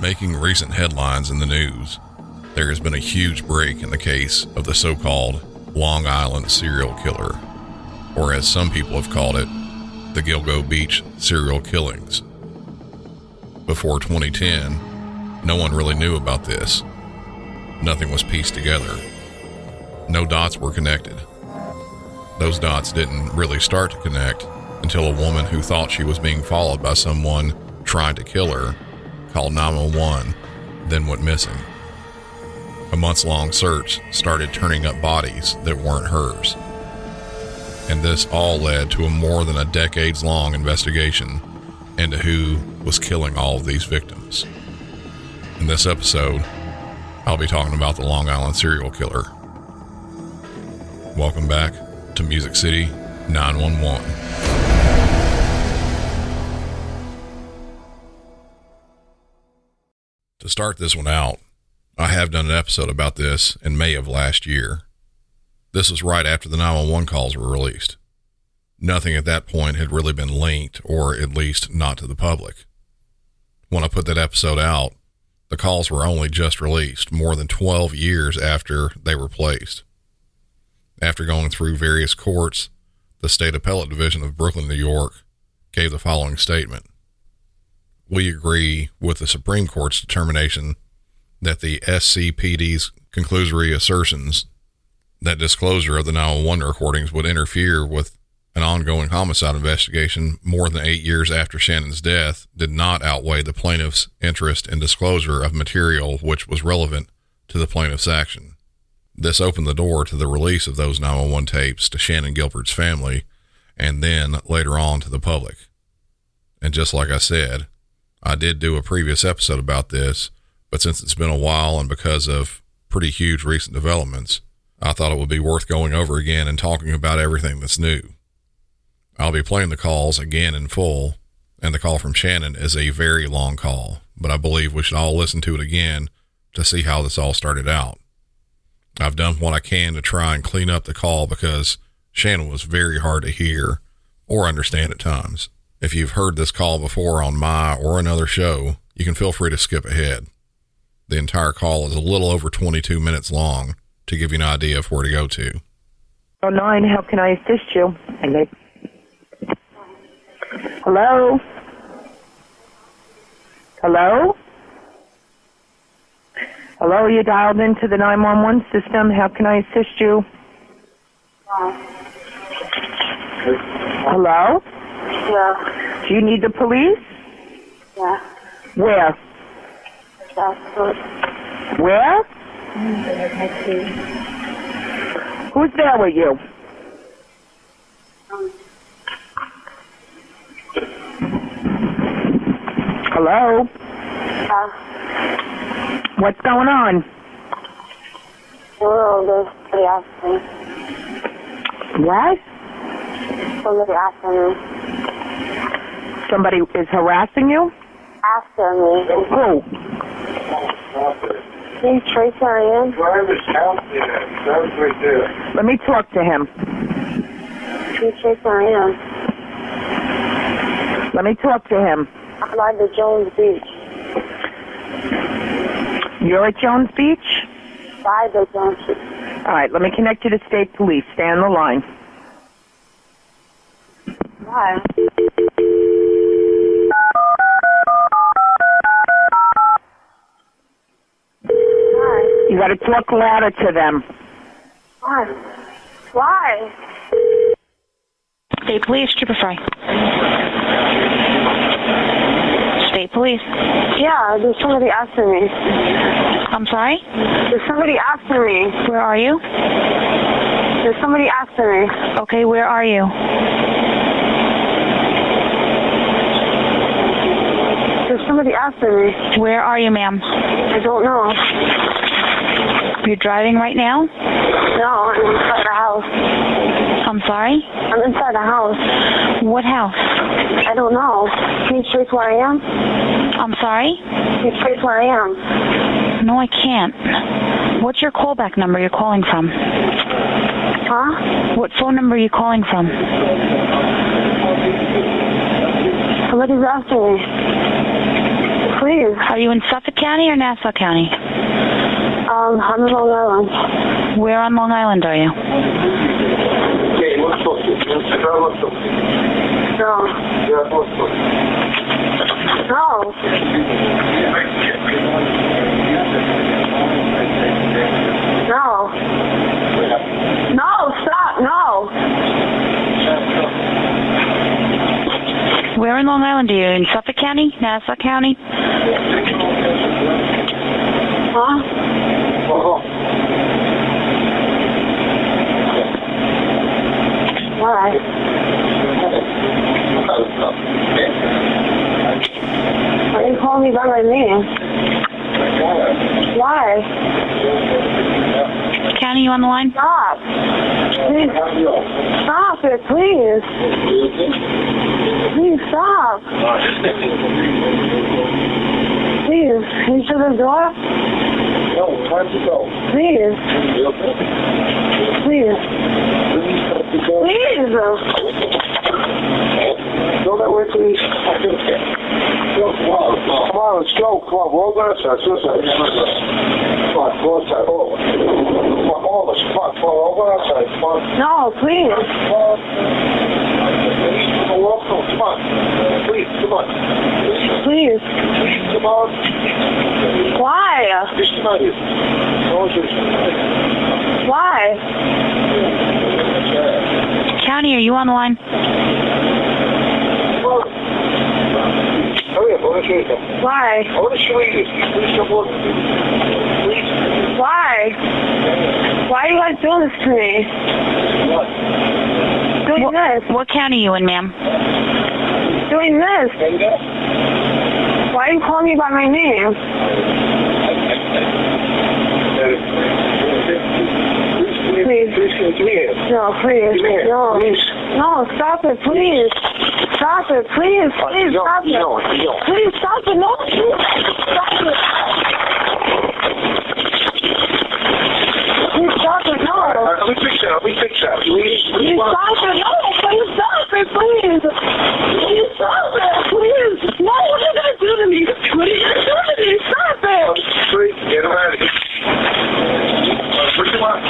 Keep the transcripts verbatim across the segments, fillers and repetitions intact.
Making recent headlines in the news, there has been a huge break in the case of the so-called Long Island serial killer, or as some people have called it, the Gilgo Beach serial killings. Before twenty ten, no one really knew about this. Nothing was pieced together. No dots were connected. Those dots didn't really start to connect until a woman who thought she was being followed by someone trying to kill her called nine one one, then went missing. A months-long search started turning up bodies that weren't hers. And this all led to a more than a decades-long investigation into who was killing all of these victims. In this episode, I'll be talking about the Long Island serial killer. Welcome back to Music City nine one one. To start this one out, I have done an episode about this in May of last year. This was right after the nine one one calls were released. Nothing at that point had really been linked, or at least not to the public. When I put that episode out, the calls were only just released, more than twelve years after they were placed. After going through various courts, the State Appellate Division of Brooklyn, New York, gave the following statement. We agree with the Supreme Court's determination that the S C P D's conclusory assertions that disclosure of the nine one one recordings would interfere with an ongoing homicide investigation more than eight years after Shannon's death did not outweigh the plaintiff's interest in disclosure of material which was relevant to the plaintiff's action. This opened the door to the release of those nine one one tapes to Shannon Gilbert's family and then later on to the public. And just like I said, I did do a previous episode about this, but since it's been a while and because of pretty huge recent developments, I thought it would be worth going over again and talking about everything that's new. I'll be playing the calls again in full, and the call from Shannon is a very long call, but I believe we should all listen to it again to see how this all started out. I've done what I can to try and clean up the call because Shannon was very hard to hear or understand at times. If you've heard this call before on my or another show, you can feel free to skip ahead. The entire call is a little over twenty-two minutes long to give you an idea of where to go to. Oh, nine, how can I assist you? Hello? Hello? Hello, you dialed into the nine one one system. How can I assist you? Hello? Yeah. Do you need the police? Yeah. Where? Where? Mm-hmm. Who's there with you? Um. Hello? Uh. What's going on? Well, somebody asked me. What? Somebody asked me. Somebody is harassing you? After me. Who? He's Trace Ryan. Let me talk to him. He's Trace Ryan. Let me talk to him. I'm like the Jones Beach. You're at Jones Beach? By the Jones Beach. All right, let me connect you to State Police. Stay on the line. Why? You gotta talk louder to them. Why? Why? State Police, Trooper Fry. State Police. Yeah, there's somebody after me. I'm sorry? There's somebody after me. Where are you? There's somebody after me. Okay, where are you? There's somebody after me. Where are you, ma'am? I don't know. You're driving right now? No, I'm inside the house. I'm sorry? I'm inside the house. What house? I don't know. Can you trace where I am? I'm sorry? Can you trace where I am? No, I can't. What's your callback number you're calling from? Huh? What phone number are you calling from? Somebody's after me. Please. Are you in Suffolk County or Nassau County? Um, I'm in Long Island. Where on Long Island are you? No. No. No. No, stop, no. Where in Long Island are you? In Suffolk County? Nassau County? Huh? All right. Why didn't you call me by my name? Why? Ken, are you on the line? Stop. Please. Stop it, please. Please stop. Please. Can you shut the door? No, time to go. Please. Please. Please. Go that way, please. Come on, let's go. Come on, roll that side. Come on, roll that side. Come on, all of us. Come on, roll that side. Come on. No, please. Come on. Come on. Please, come on. Please. Come on. Why? Why? County, are you on the line? Why? I want to show you. Why? Why are you guys doing this to me? What? Doing what, this. What county are you in, ma'am? Doing this. Why are you calling me by my name? Please. Please, please. No, please. Please. No. Please. No, stop it, please. Stop it, please. Please, no, stop it. No, no. Please, stop it. No, stop it. Please, stop it. No. All right, let me fix that. Let me fix that. Please, please. Please, stop it. No, please, stop it, please. Please, stop it, please. No, what are you going to do to me? What are you going to do to me? Stop it. Please, get out of here. What do you want?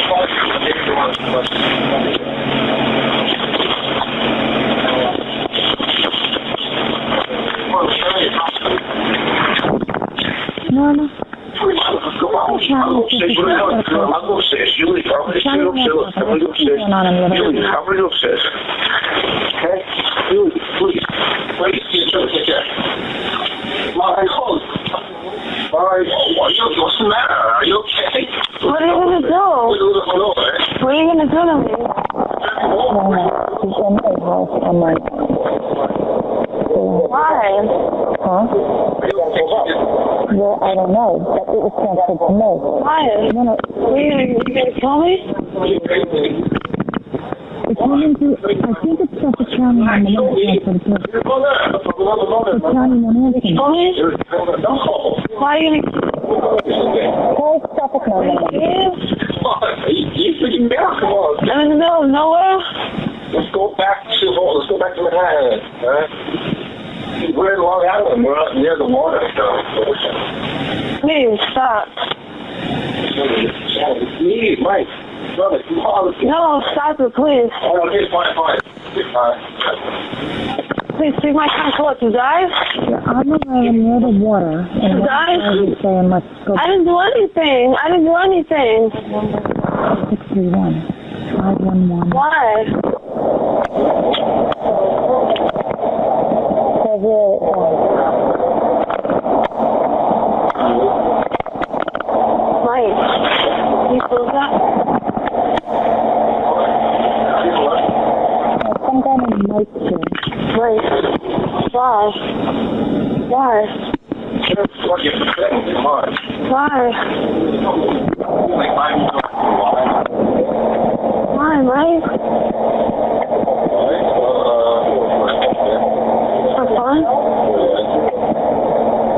Mama, what's the matter? Are you okay? What are you going to do? What are you going to do to me? Why? Huh? Well, I don't know, but it was transferred to me. Why? Wait, you going to tell me? It's running through, I think it's just a county on the next one for the person. It's a county on the next one. Why are you going to... Call Suffolk County. I'm in the middle of nowhere. Let's go back to oh, let's go back to Manhattan. Right? We're in Long Island. We're up near the water. So. Please stop. Please, Mike. Brother, come on. No, stop it, please. Oh, okay, fine, fine. Fine. Please take my time to let you guys. I'm around near the water. You guys? I didn't do anything. I didn't do anything. six three one, five one one. Why? Because it, uh, nineteen. Wait. Why? Why? Why? Why, Mike? For fun?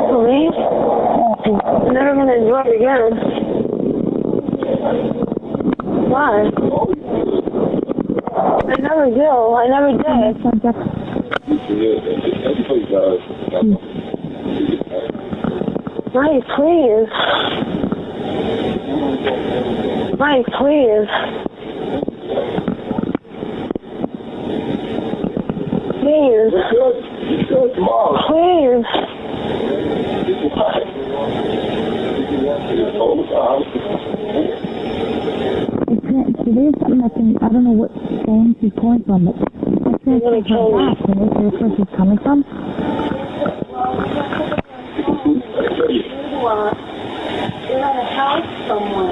For me? I'm never going to do it again. Why? I never do. I never did. Mike, please. Mike, please. Please. Please. There's something I think, I don't know what thing she's pulling from, but I think it's her back, and that's where she's coming from.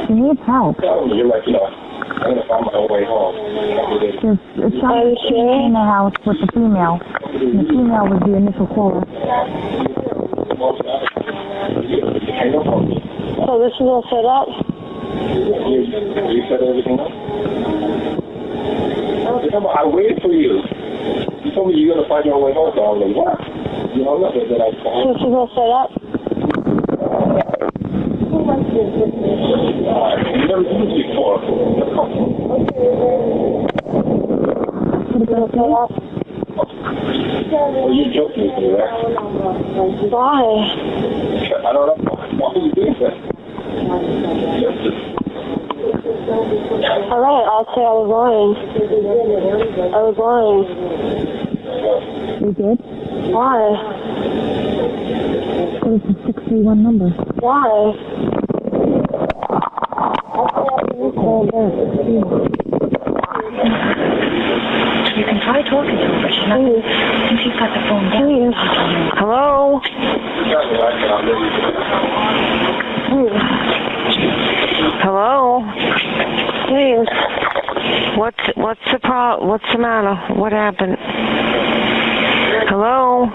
She needs help. There's, there's somebody in the house with the female, and the female was the initial caller. So this is all set up? You, you set everything up? Remember, I waited for you. You told me you were going to find your way home, so I was like, what? You hung up and then I called. This is all set up? Alright, you never did this before. Is it all set up? Well, you're joking with me, right? Why? I don't know. Why are you doing that? Alright, I'll say I was lying. I was lying. You did? Why? It was a six three one number. Why? You can try talking to her, but she's not. Since you've got the phone down. Hello? Hello? Please. What's what's the pro what's the matter? What happened? Hello?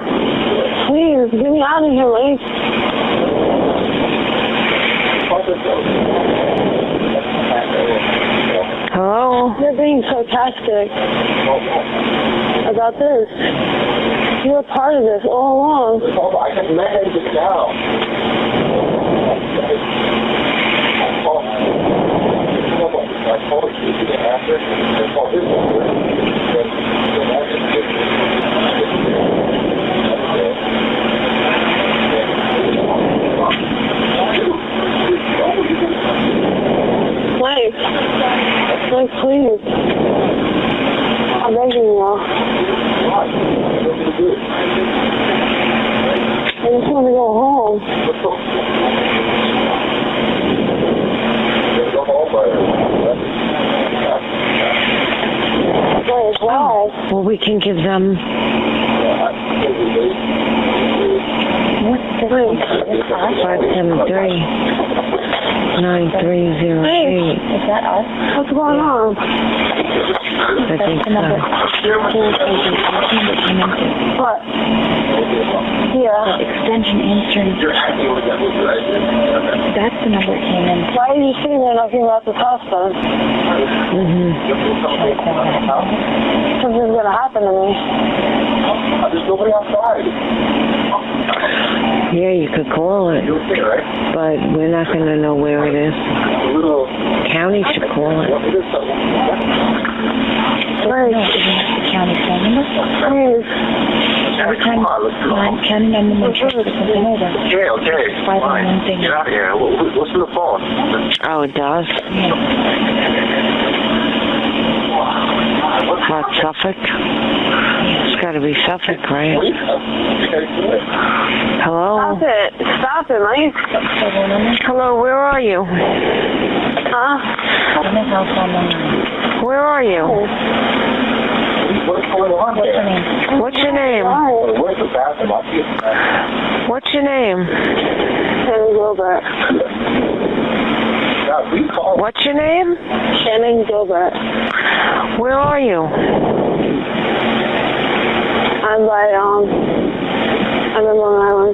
Please, get me out of here, Lee. Hello? You're being sarcastic about this. You were part of this all along. Oh, I just met him just now. I called you to the after, I called this number, but then I just did it. Mike, Mike, please. I'm begging you now. Why? What did you do? I just want to go home. Let's go. Go home by her. Well, we can give them. What's the link? Five seven three nine three zero eight. Is that us? What's going on? I think so. What? Yeah. Extension insurance. That's the number that came in. Why are you sitting there knocking about this house, though? Mm-hmm. Something's going to happen to me. There's nobody outside. Yeah, you could call it, but we're not going to know where it is. County should call it. Where is the county phone number? Please. Every time I'm counting on the motor, there's something over. Okay, okay. Five on one thing. Get out of here. What's in the phone? Oh, it does? Yeah. Not Suffolk? It's got to be Suffolk, right? Hello? Stop it. Stop it, Mike. Hello, where are you? Huh? Where are you? What's going on there? What's your name? Where's the bathroom? What's your name? Shannon Gilbert. What's your name? Shannon Gilbert. Where are you? I'm by, um, I'm in Long Island.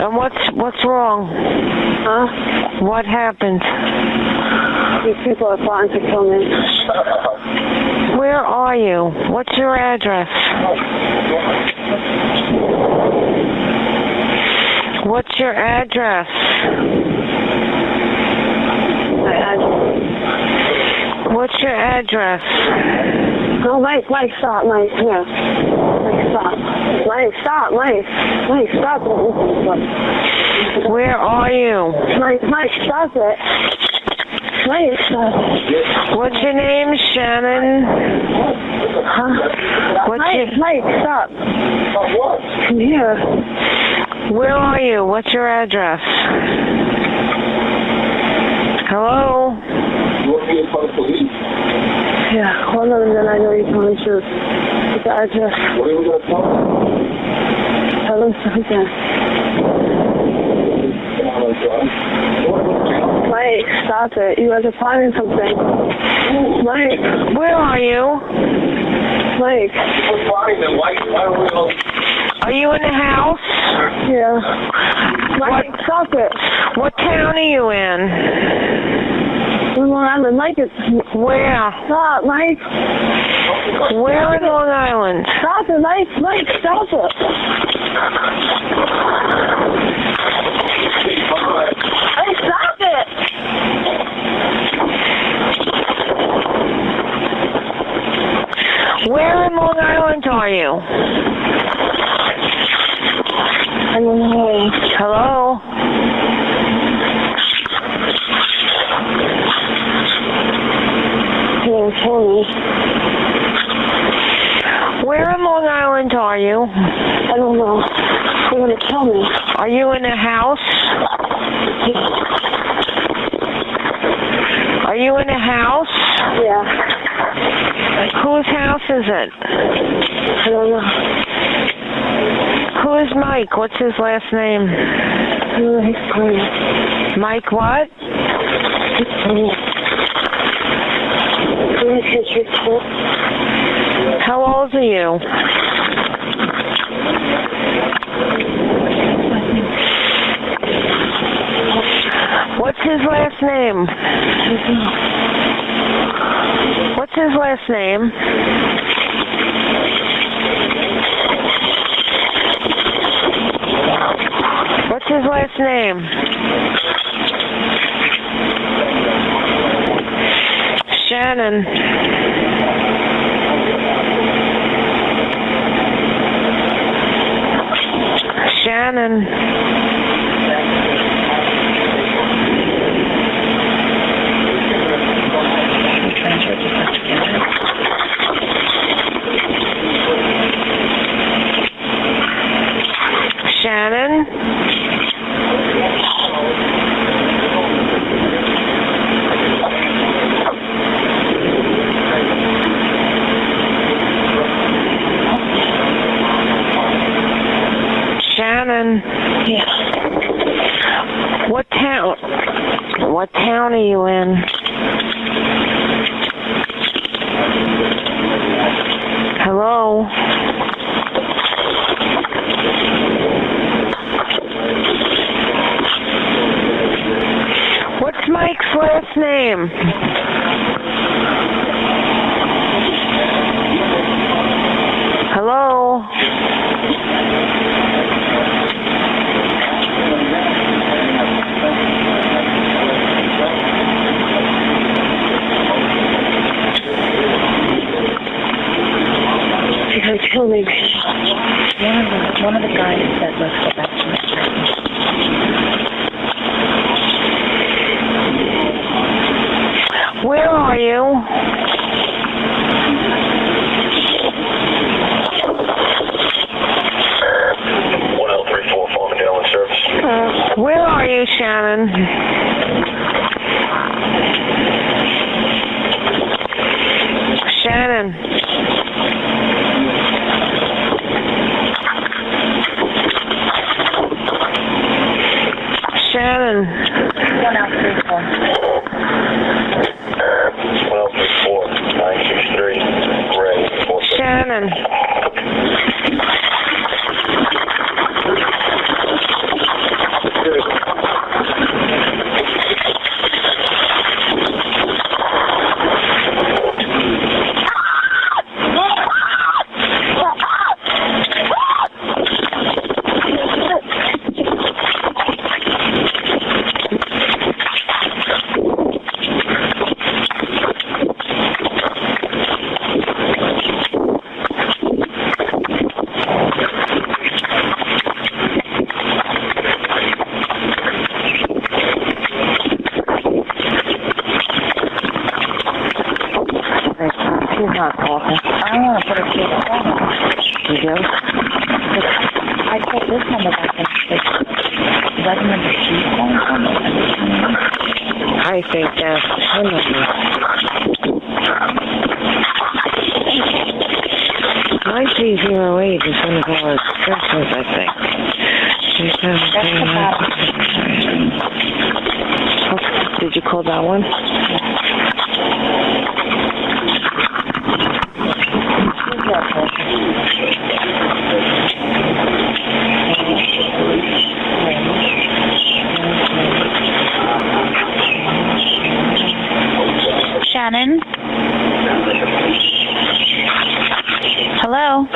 And what's, what's wrong? Huh? What happened? These people are plotting to kill me. Where are you? What's your address? What's your address? My address. What's your address? Oh, Mike, Mike, stop, Mike, yeah. Mike, stop. Mike, stop, Mike. Mike, stop. Where are you? Mike, Mike, stop it. What's your name, Shannon? Huh? What's Mike, your... Mike, stop. Come here. Where are you? What's your address? Hello? You want to be in front of police? Yeah, hold on, and then I know you're telling the truth. What's the address? What are we going to tell them? Tell them something. Mike, stop it. You guys are planning something. Mike. Where are you? Mike. Are you in the house? Yeah. Mike, what? Stop it. What town are you in? In Long Island. Mike, it's... Where? Stop, Mike. Where in Long Island? Stop it, Mike. Mike, stop it. Mike, stop it. Where in Long Island are you? I don't know. Hello? Hello, Tony. Where in Long Island are you? I don't know. They're going to kill me. Are you in a house? Are you in a house? Yeah. Whose house is it? I don't know. Who is Mike? What's his last name? I don't know. He's crazy. Mike what? He's crazy. How old are you? What's his last name? What's his last name? What's his last name? Shannon. Shannon. Shannon? Shannon? Yeah. What town? What town are you in? Hello? What's Mike's last name? Hello? They're gonna kill me. One of the one of the guys said, "Let's go back to my apartment." Where are you? One L three four Farmingdale in service. Uh, where are you, Shannon? Shannon. Shannon. One out three four. Well, do. I told this one about them. Wasn't it the sheep going from it? I think that's one of them. I T zero eight is one of our expressions, I think. Okay. Did you call that one? Shannon? Hello?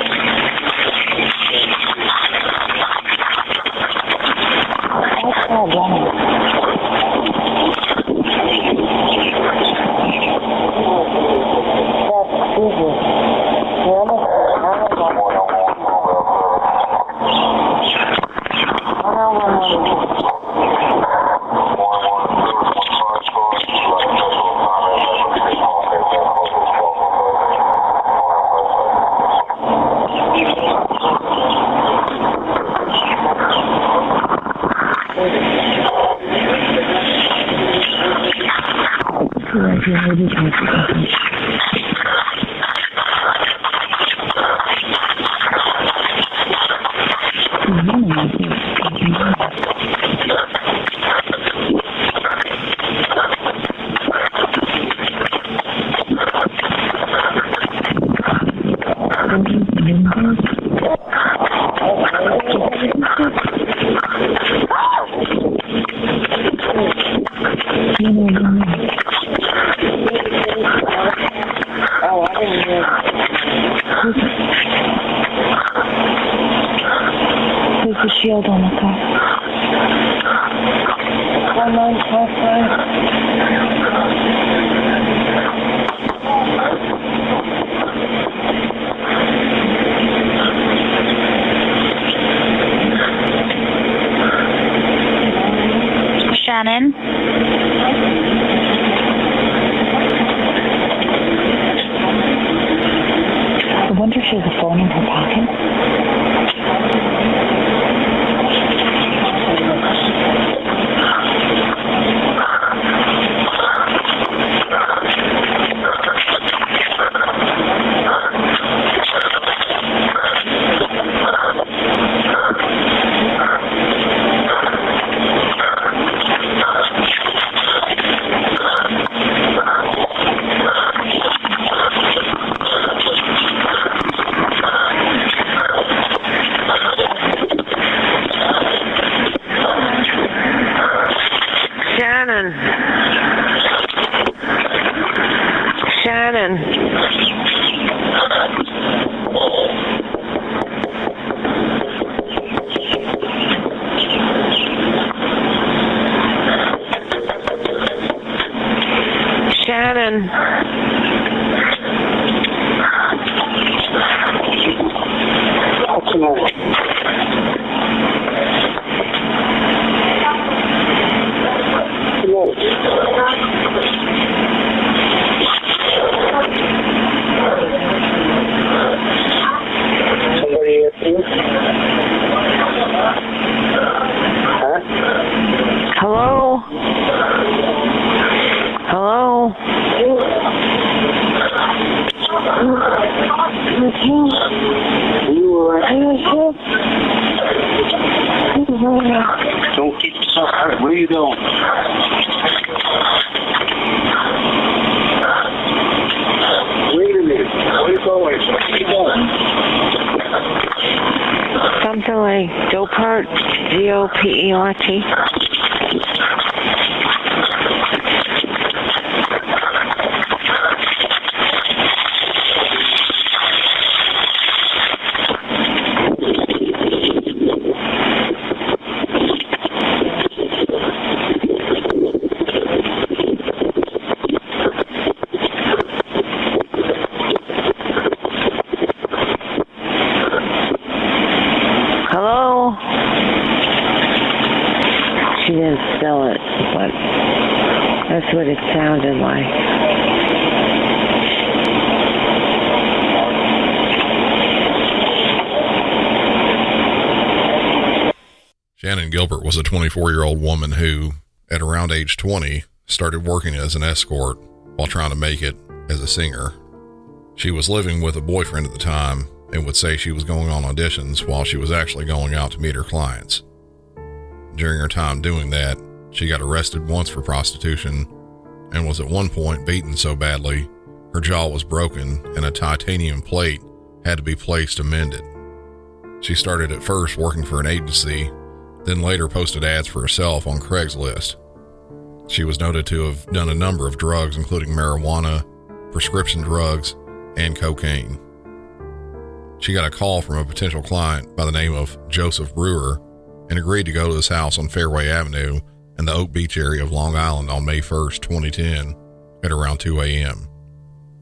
Shannon Gilbert was a twenty-four-year-old woman who, at around age twenty, started working as an escort while trying to make it as a singer. She was living with a boyfriend at the time and would say she was going on auditions while she was actually going out to meet her clients. During her time doing that, she got arrested once for prostitution and was at one point beaten so badly her jaw was broken and a titanium plate had to be placed to mend it. She started at first working for an agency, then later posted ads for herself on Craigslist. She was noted to have done a number of drugs, including marijuana, prescription drugs, and cocaine. She got a call from a potential client by the name of Joseph Brewer and agreed to go to his house on Fairway Avenue in the Oak Beach area of Long Island on May first, twenty ten at around two a.m.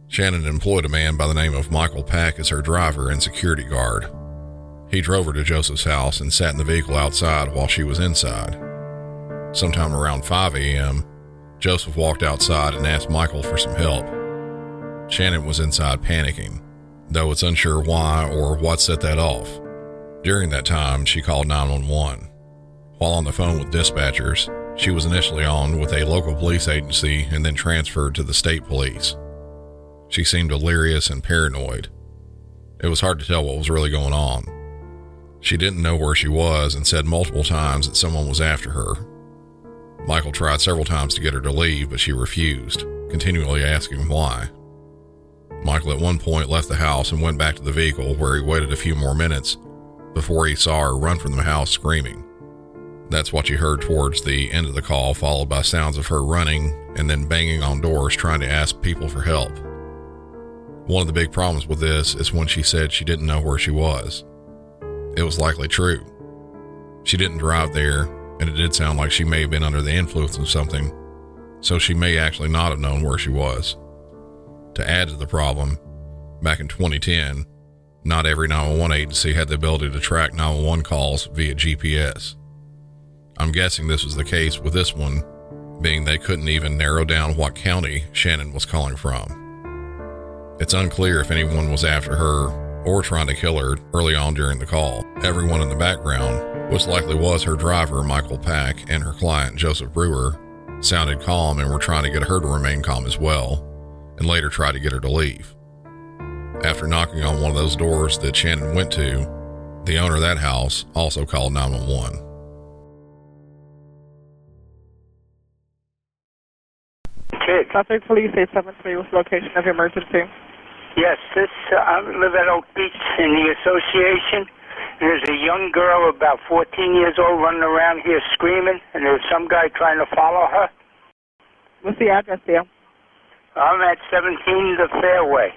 Shannon employed a man by the name of Michael Pack as her driver and security guard. He drove her to Joseph's house and sat in the vehicle outside while she was inside. Sometime around five a.m., Joseph walked outside and asked Michael for some help. Shannon was inside panicking, though it's unsure why or what set that off. During that time, she called nine one one. While on the phone with dispatchers, she was initially on with a local police agency and then transferred to the state police. She seemed delirious and paranoid. It was hard to tell what was really going on. She didn't know where she was and said multiple times that someone was after her. Michael tried several times to get her to leave, but she refused, continually asking why. Michael at one point left the house and went back to the vehicle, where he waited a few more minutes before he saw her run from the house screaming. That's what you heard towards the end of the call, followed by sounds of her running and then banging on doors trying to ask people for help. One of the big problems with this is when she said she didn't know where she was. It was likely true. She didn't drive there, and it did sound like she may have been under the influence of something, so she may actually not have known where she was. To add to the problem, back in twenty ten, not every nine one one agency had the ability to track nine one one calls via G P S. I'm guessing this was the case with this one, being they couldn't even narrow down what county Shannon was calling from. It's unclear if anyone was after her or trying to kill her early on during the call. Everyone in the background, which likely was her driver, Michael Pack, and her client, Joseph Brewer, sounded calm and were trying to get her to remain calm as well, and later tried to get her to leave. After knocking on one of those doors that Shannon went to, the owner of that house also called nine one one. Suffolk Police eight seven three, what's the location of your emergency? Yes, this uh, I live at Oak Beach in the association. And there's a young girl about fourteen years old running around here screaming, and there's some guy trying to follow her. What's the address there? I'm at seventeen the Fairway.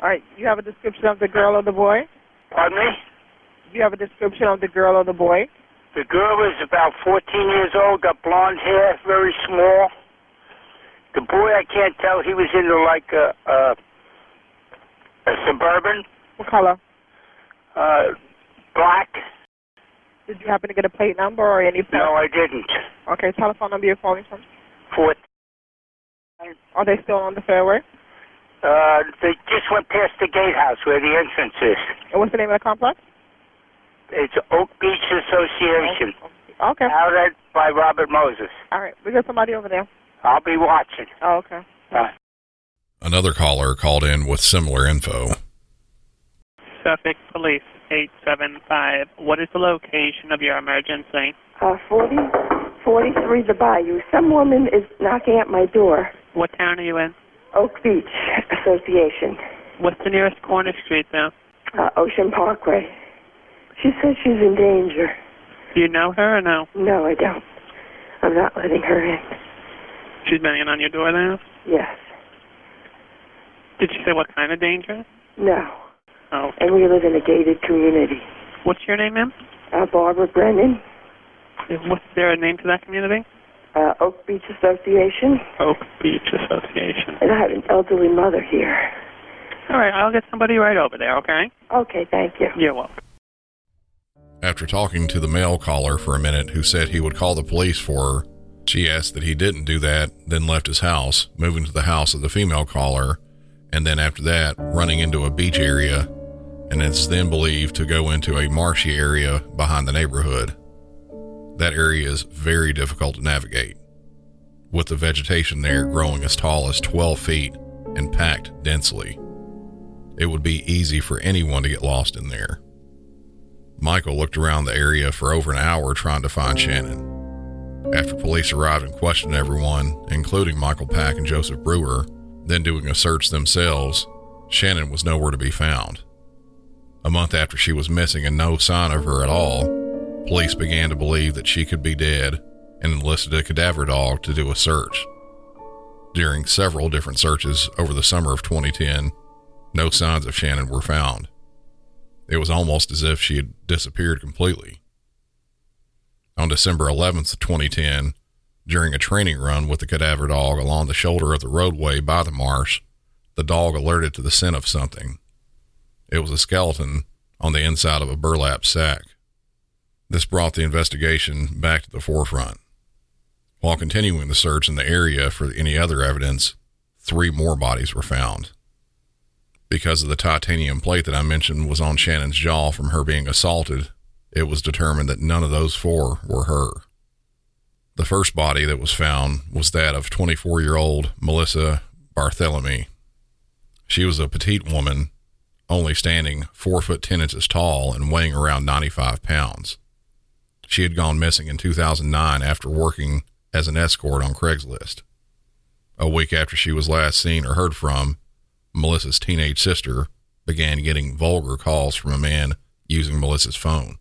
All right, you have a description of the girl or the boy? Pardon me? Do you have a description of the girl or the boy? The girl is about fourteen years old, got blonde hair, very small. The boy, I can't tell. He was into like a, a, a Suburban. What color? Uh, black. Did you happen to get a plate number or anything? No, I didn't. Okay, telephone number you're calling from? Four. Are they still on the fairway? Uh, they just went past the gatehouse where the entrance is. And what's the name of the complex? It's Oak Beach Association. Okay. Out at by Robert Moses. All right, we got somebody over there. I'll be watching. Oh, okay. Bye. Another caller called in with similar info. Suffolk Police eight seven five. What is the location of your emergency? Uh, forty, forty-three the Bayou. Some woman is knocking at my door. What town are you in? Oak Beach Association. What's the nearest corner street though? Uh, Ocean Parkway. She says she's in danger. Do you know her or no? No, I don't. I'm not letting her in. She's banging on your door now? Yes. Did she say what kind of danger? No. Oh. And we live in a gated community. What's your name, ma'am? Uh, Barbara Brennan. Is there a name to that community? Uh, Oak Beach Association. Oak Beach Association. And I have an elderly mother here. All right, I'll get somebody right over there, okay? Okay, thank you. You're welcome. After talking to the male caller for a minute who said he would call the police for her, she asked that he didn't do that, then left his house, moving to the house of the female caller, and then after that, running into a beach area, and it's then believed to go into a marshy area behind the neighborhood. that area is very difficult to navigate, with the vegetation there growing as tall as twelve feet and packed densely. It would be easy for anyone to get lost in there. Michael looked around the area for over an hour trying to find Shannon. After police arrived and questioned everyone, including Michael Pack and Joseph Brewer, then doing a search themselves, Shannon was nowhere to be found. A month after she was missing and no sign of her at all, police began to believe that she could be dead and enlisted a cadaver dog to do a search. During several different searches over the summer of twenty ten, no signs of Shannon were found. It was almost as if she had disappeared completely. On December eleventh, twenty ten, during a training run with the cadaver dog along the shoulder of the roadway by the marsh, the dog alerted to the scent of something. It was a skeleton on the inside of a burlap sack. This brought the investigation back to the forefront. While continuing the search in the area for any other evidence, three more bodies were found. Because of the titanium plate that I mentioned was on Shannon's jaw from her being assaulted, it was determined that none of those four were her. The first body that was found was that of twenty-four-year-old Melissa Barthelemy. She was a petite woman, only standing four foot ten inches tall and weighing around ninety-five pounds. She had gone missing in two thousand nine after working as an escort on Craigslist. A week after she was last seen or heard from, Melissa's teenage sister began getting vulgar calls from a man using Melissa's phone,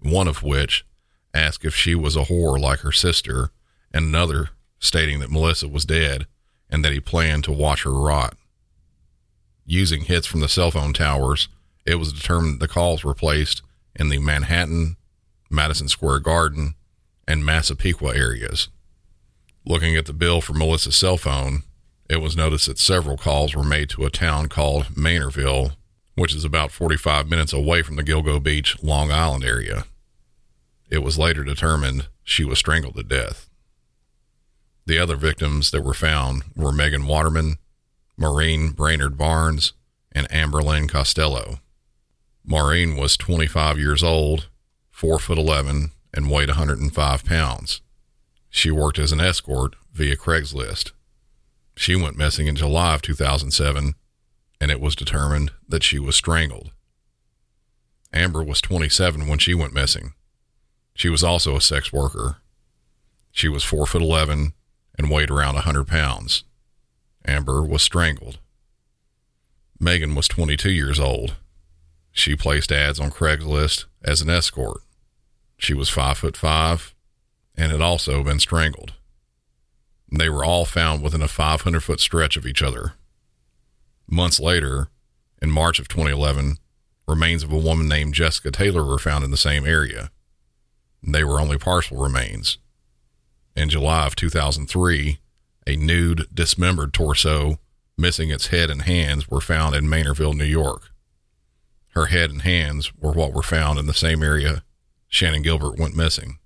one of which asked if she was a whore like her sister, and another stating that Melissa was dead and that he planned to watch her rot. Using hits from the cell phone towers, it was determined the calls were placed in the Manhattan, Madison Square Garden, and Massapequa areas. Looking at the bill for Melissa's cell phone, it was noticed that several calls were made to a town called Manorville, which is about forty-five minutes away from the Gilgo Beach, Long Island area. It was later determined she was strangled to death. The other victims that were found were Megan Waterman, Maureen Brainerd Barnes, and Amberlyn Costello. Maureen was twenty-five years old, four foot eleven, and weighed one hundred five pounds. She worked as an escort via Craigslist. She went missing in July of two thousand seven, and it was determined that she was strangled. Amber was twenty-seven when she went missing. She was also a sex worker. She was four foot eleven and weighed around one hundred pounds. Amber was strangled. Megan was twenty-two years old. She placed ads on Craigslist as an escort. She was five foot five and had also been strangled. They were all found within a five hundred foot stretch of each other. Months later, in March of twenty eleven, remains of a woman named Jessica Taylor were found in the same area. They were only partial remains. In July of two thousand three, a nude, dismembered torso, missing its head and hands, were found in Manorville, New York. Her head and hands were what were found in the same area Shannon Gilbert went missing.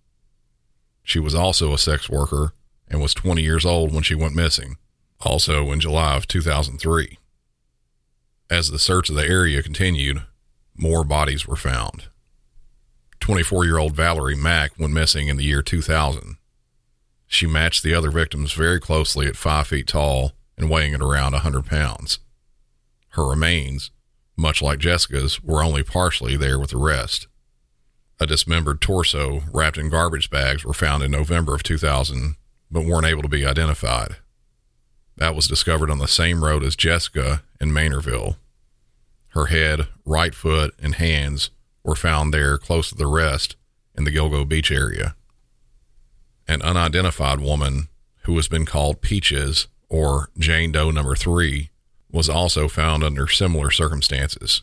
She was also a sex worker and was twenty years old when she went missing, also in July of two thousand three. As the search of the area continued, more bodies were found. twenty-four-year-old Valerie Mack went missing in the year two thousand. She matched the other victims very closely at five feet tall and weighing at around one hundred pounds. Her remains, much like Jessica's, were only partially there with the rest. A dismembered torso wrapped in garbage bags were found in November of two thousand, but weren't able to be identified. That was discovered on the same road as Jessica in Manorville. Her head, right foot, and hands were found there close to the rest in the Gilgo Beach area. An unidentified woman, who has been called Peaches or Jane Doe number three, was also found under similar circumstances.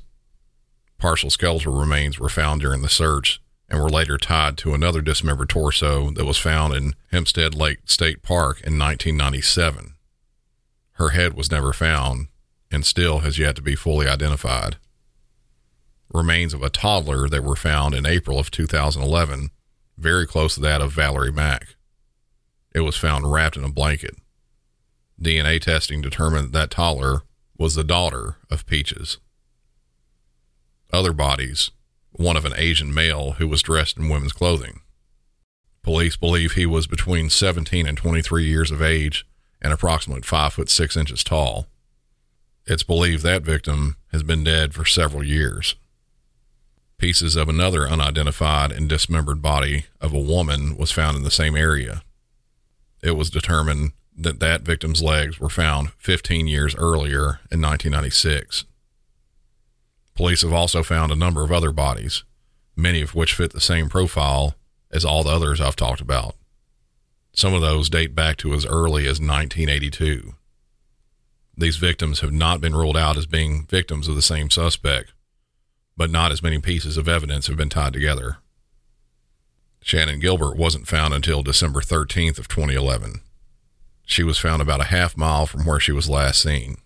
Partial skeletal remains were found during the search and were later tied to another dismembered torso that was found in Hempstead Lake State Park in nineteen ninety-seven. Her head was never found and still has yet to be fully identified. Remains of a toddler that were found in April of two thousand eleven, very close to that of Valerie Mack. It was found wrapped in a blanket. D N A testing determined that that toddler was the daughter of Peaches. Other bodies, one of an Asian male who was dressed in women's clothing. Police believe he was between seventeen and twenty-three years of age and approximately five foot six inches tall. It's believed that victim has been dead for several years. Pieces of another unidentified and dismembered body of a woman was found in the same area. It was determined that that victim's legs were found fifteen years earlier in nineteen ninety-six. Police have also found a number of other bodies, many of which fit the same profile as all the others I've talked about. Some of those date back to as early as nineteen eighty-two. These victims have not been ruled out as being victims of the same suspect, but not as many pieces of evidence have been tied together. Shannon Gilbert wasn't found until December thirteenth of twenty eleven. She was found about a half mile from where she was last seen.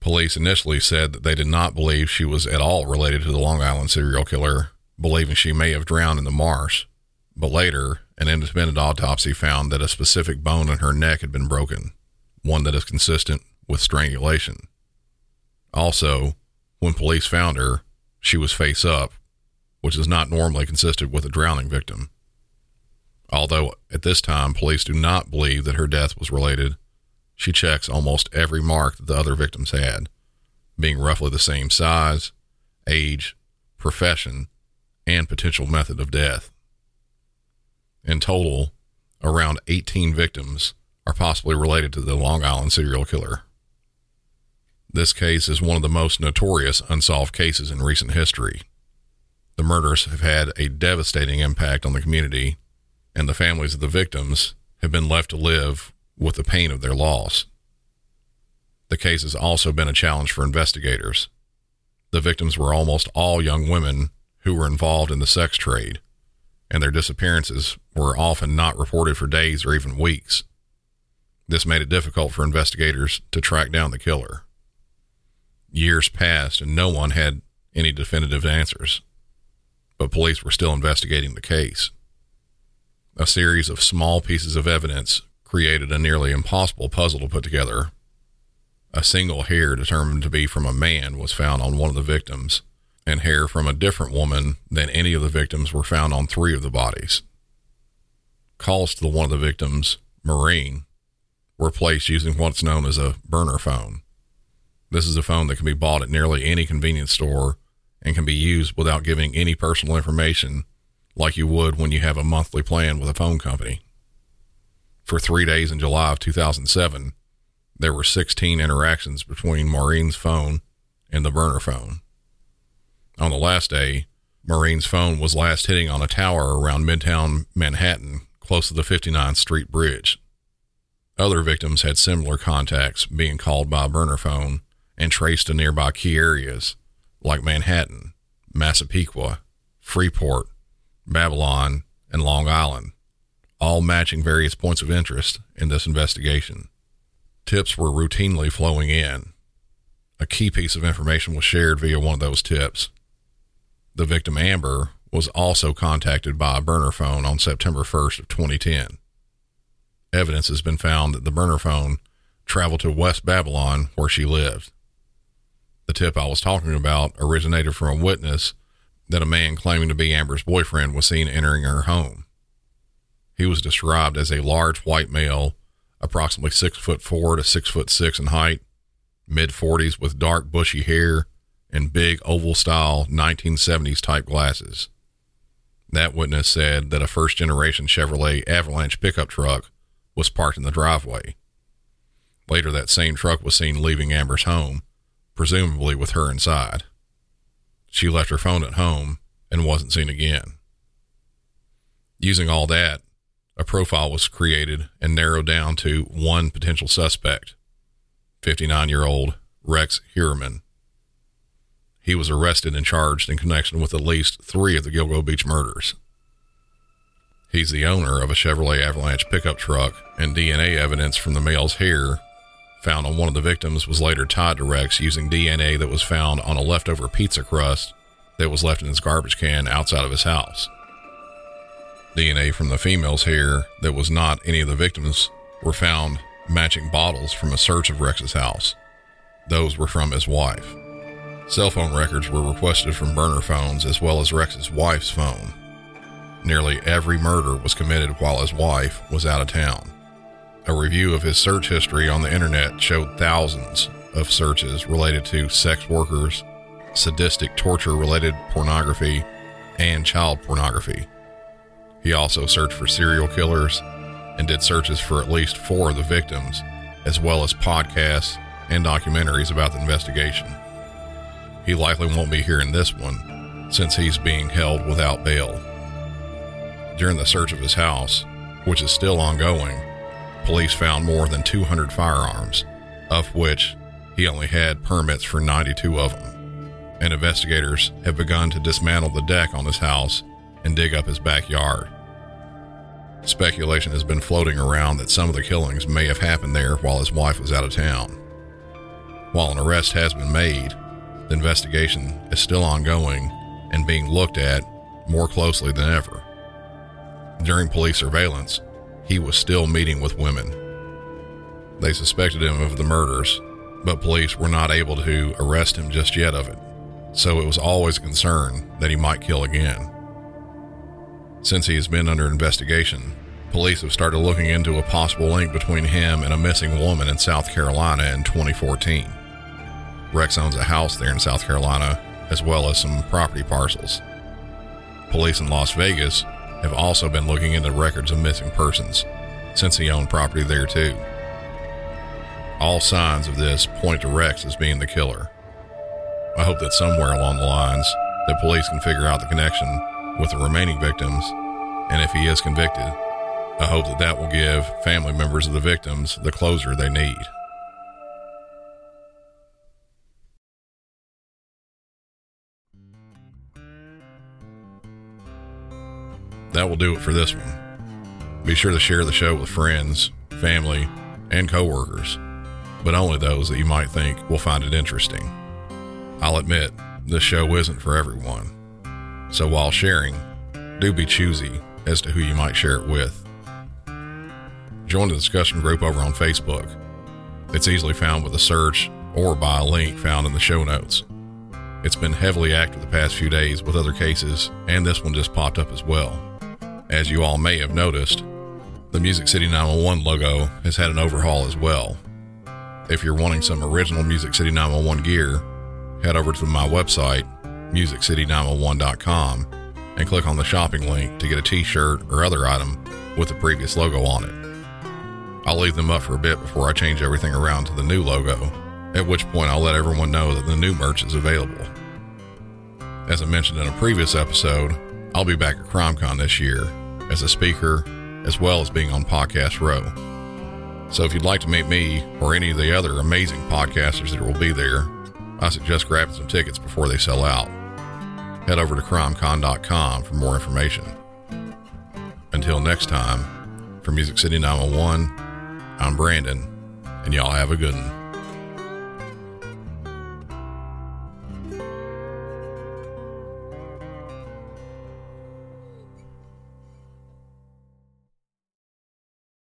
Police initially said that they did not believe she was at all related to the Long Island serial killer, believing she may have drowned in the marsh, but later an independent autopsy found that a specific bone in her neck had been broken, one that is consistent with strangulation. Also, when police found her, she was face up, which is not normally consistent with a drowning victim. Although at this time police do not believe that her death was related, she checks almost every mark that the other victims had, being roughly the same size, age, profession, and potential method of death. In total, around eighteen victims are possibly related to the Long Island serial killer. This case is one of the most notorious unsolved cases in recent history. The murders have had a devastating impact on the community, and the families of the victims have been left to live with the pain of their loss. The case has also been a challenge for investigators. The victims were almost all young women who were involved in the sex trade, and their disappearances were often not reported for days or even weeks. This made it difficult for investigators to track down the killer. Years passed and no one had any definitive answers, but police were still investigating the case. A series of small pieces of evidence created a nearly impossible puzzle to put together. A single hair determined to be from a man was found on one of the victims, and hair from a different woman than any of the victims were found on three of the bodies. Calls to one of the victims, Maureen, were placed using what's known as a burner phone. This is a phone that can be bought at nearly any convenience store and can be used without giving any personal information, like you would when you have a monthly plan with a phone company. For three days in July of two thousand seven, there were sixteen interactions between Maureen's phone and the burner phone. On the last day, Maureen's phone was last hitting on a tower around Midtown Manhattan, close to the fifty-ninth Street Bridge. Other victims had similar contacts being called by burner phone and traced to nearby key areas like Manhattan, Massapequa, Freeport, Babylon, and Long Island, all matching various points of interest in this investigation. Tips were routinely flowing in. A key piece of information was shared via one of those tips. The victim, Amber, was also contacted by a burner phone on September first of twenty ten. Evidence has been found that the burner phone traveled to West Babylon, where she lived. The tip I was talking about originated from a witness that a man claiming to be Amber's boyfriend was seen entering her home. He was described as a large white male, approximately six foot four to six foot six in height, mid forties, with dark bushy hair and big oval style nineteen seventies type glasses. That witness said that a first generation Chevrolet Avalanche pickup truck was parked in the driveway. Later, that same truck was seen leaving Amber's home, presumably with her inside. She left her phone at home and wasn't seen again. Using all that, a profile was created and narrowed down to one potential suspect, fifty-nine-year-old Rex Heuermann. He was arrested and charged in connection with at least three of the Gilgo Beach murders. He's the owner of a Chevrolet Avalanche pickup truck, and D N A evidence from the male's hair found on one of the victims was later tied to Rex using D N A that was found on a leftover pizza crust that was left in his garbage can outside of his house. D N A from the female's hair that was not any of the victims were found matching bottles from a search of Rex's house. Those were from his wife. Cell phone records were requested from burner phones as well as Rex's wife's phone. Nearly every murder was committed while his wife was out of town. A review of his search history on the internet showed thousands of searches related to sex workers, sadistic torture-related pornography, and child pornography. He also searched for serial killers and did searches for at least four of the victims, as well as podcasts and documentaries about the investigation. He likely won't be hearing this one, since he's being held without bail. During the search of his house, which is still ongoing, police found more than two hundred firearms, of which he only had permits for ninety-two of them, and investigators have begun to dismantle the deck on his house and dig up his backyard. Speculation has been floating around that some of the killings may have happened there while his wife was out of town. While an arrest has been made, the investigation is still ongoing and being looked at more closely than ever. During police surveillance, he was still meeting with women. They suspected him of the murders, but police were not able to arrest him just yet of it, so it was always a concern that he might kill again. Since he has been under investigation, police have started looking into a possible link between him and a missing woman in South Carolina in twenty fourteen. Rex owns a house there in South Carolina, as well as some property parcels. Police in Las Vegas have also been looking into records of missing persons, since he owned property there too. All signs of this point to Rex as being the killer. I hope that somewhere along the lines, the police can figure out the connection with the remaining victims, and if he is convicted, I hope that that will give family members of the victims the closure they need. That will do it for this one. Be sure to share the show with friends, family, and coworkers, but only those that you might think will find it interesting. I'll admit, this show isn't for everyone. So while sharing, do be choosy as to who you might share it with. Join the discussion group over on Facebook. It's easily found with a search or by a link found in the show notes. It's been heavily active the past few days with other cases, and this one just popped up as well. As you all may have noticed, the Music City nine one one logo has had an overhaul as well. If you're wanting some original Music City nine one one gear, head over to my website, music city nine one one dot com, and click on the shopping link to get a t-shirt or other item with the previous logo on it. I'll leave them up for a bit before I change everything around to the new logo, at which point I'll let everyone know that the new merch is available. As I mentioned in a previous episode, I'll be back at CrimeCon this year as a speaker, as well as being on Podcast Row. So if you'd like to meet me or any of the other amazing podcasters that will be there, I suggest grabbing some tickets before they sell out. Head over to crime con dot com for more information. Until next time, for Music City nine one one, I'm Brandon, and y'all have a good one.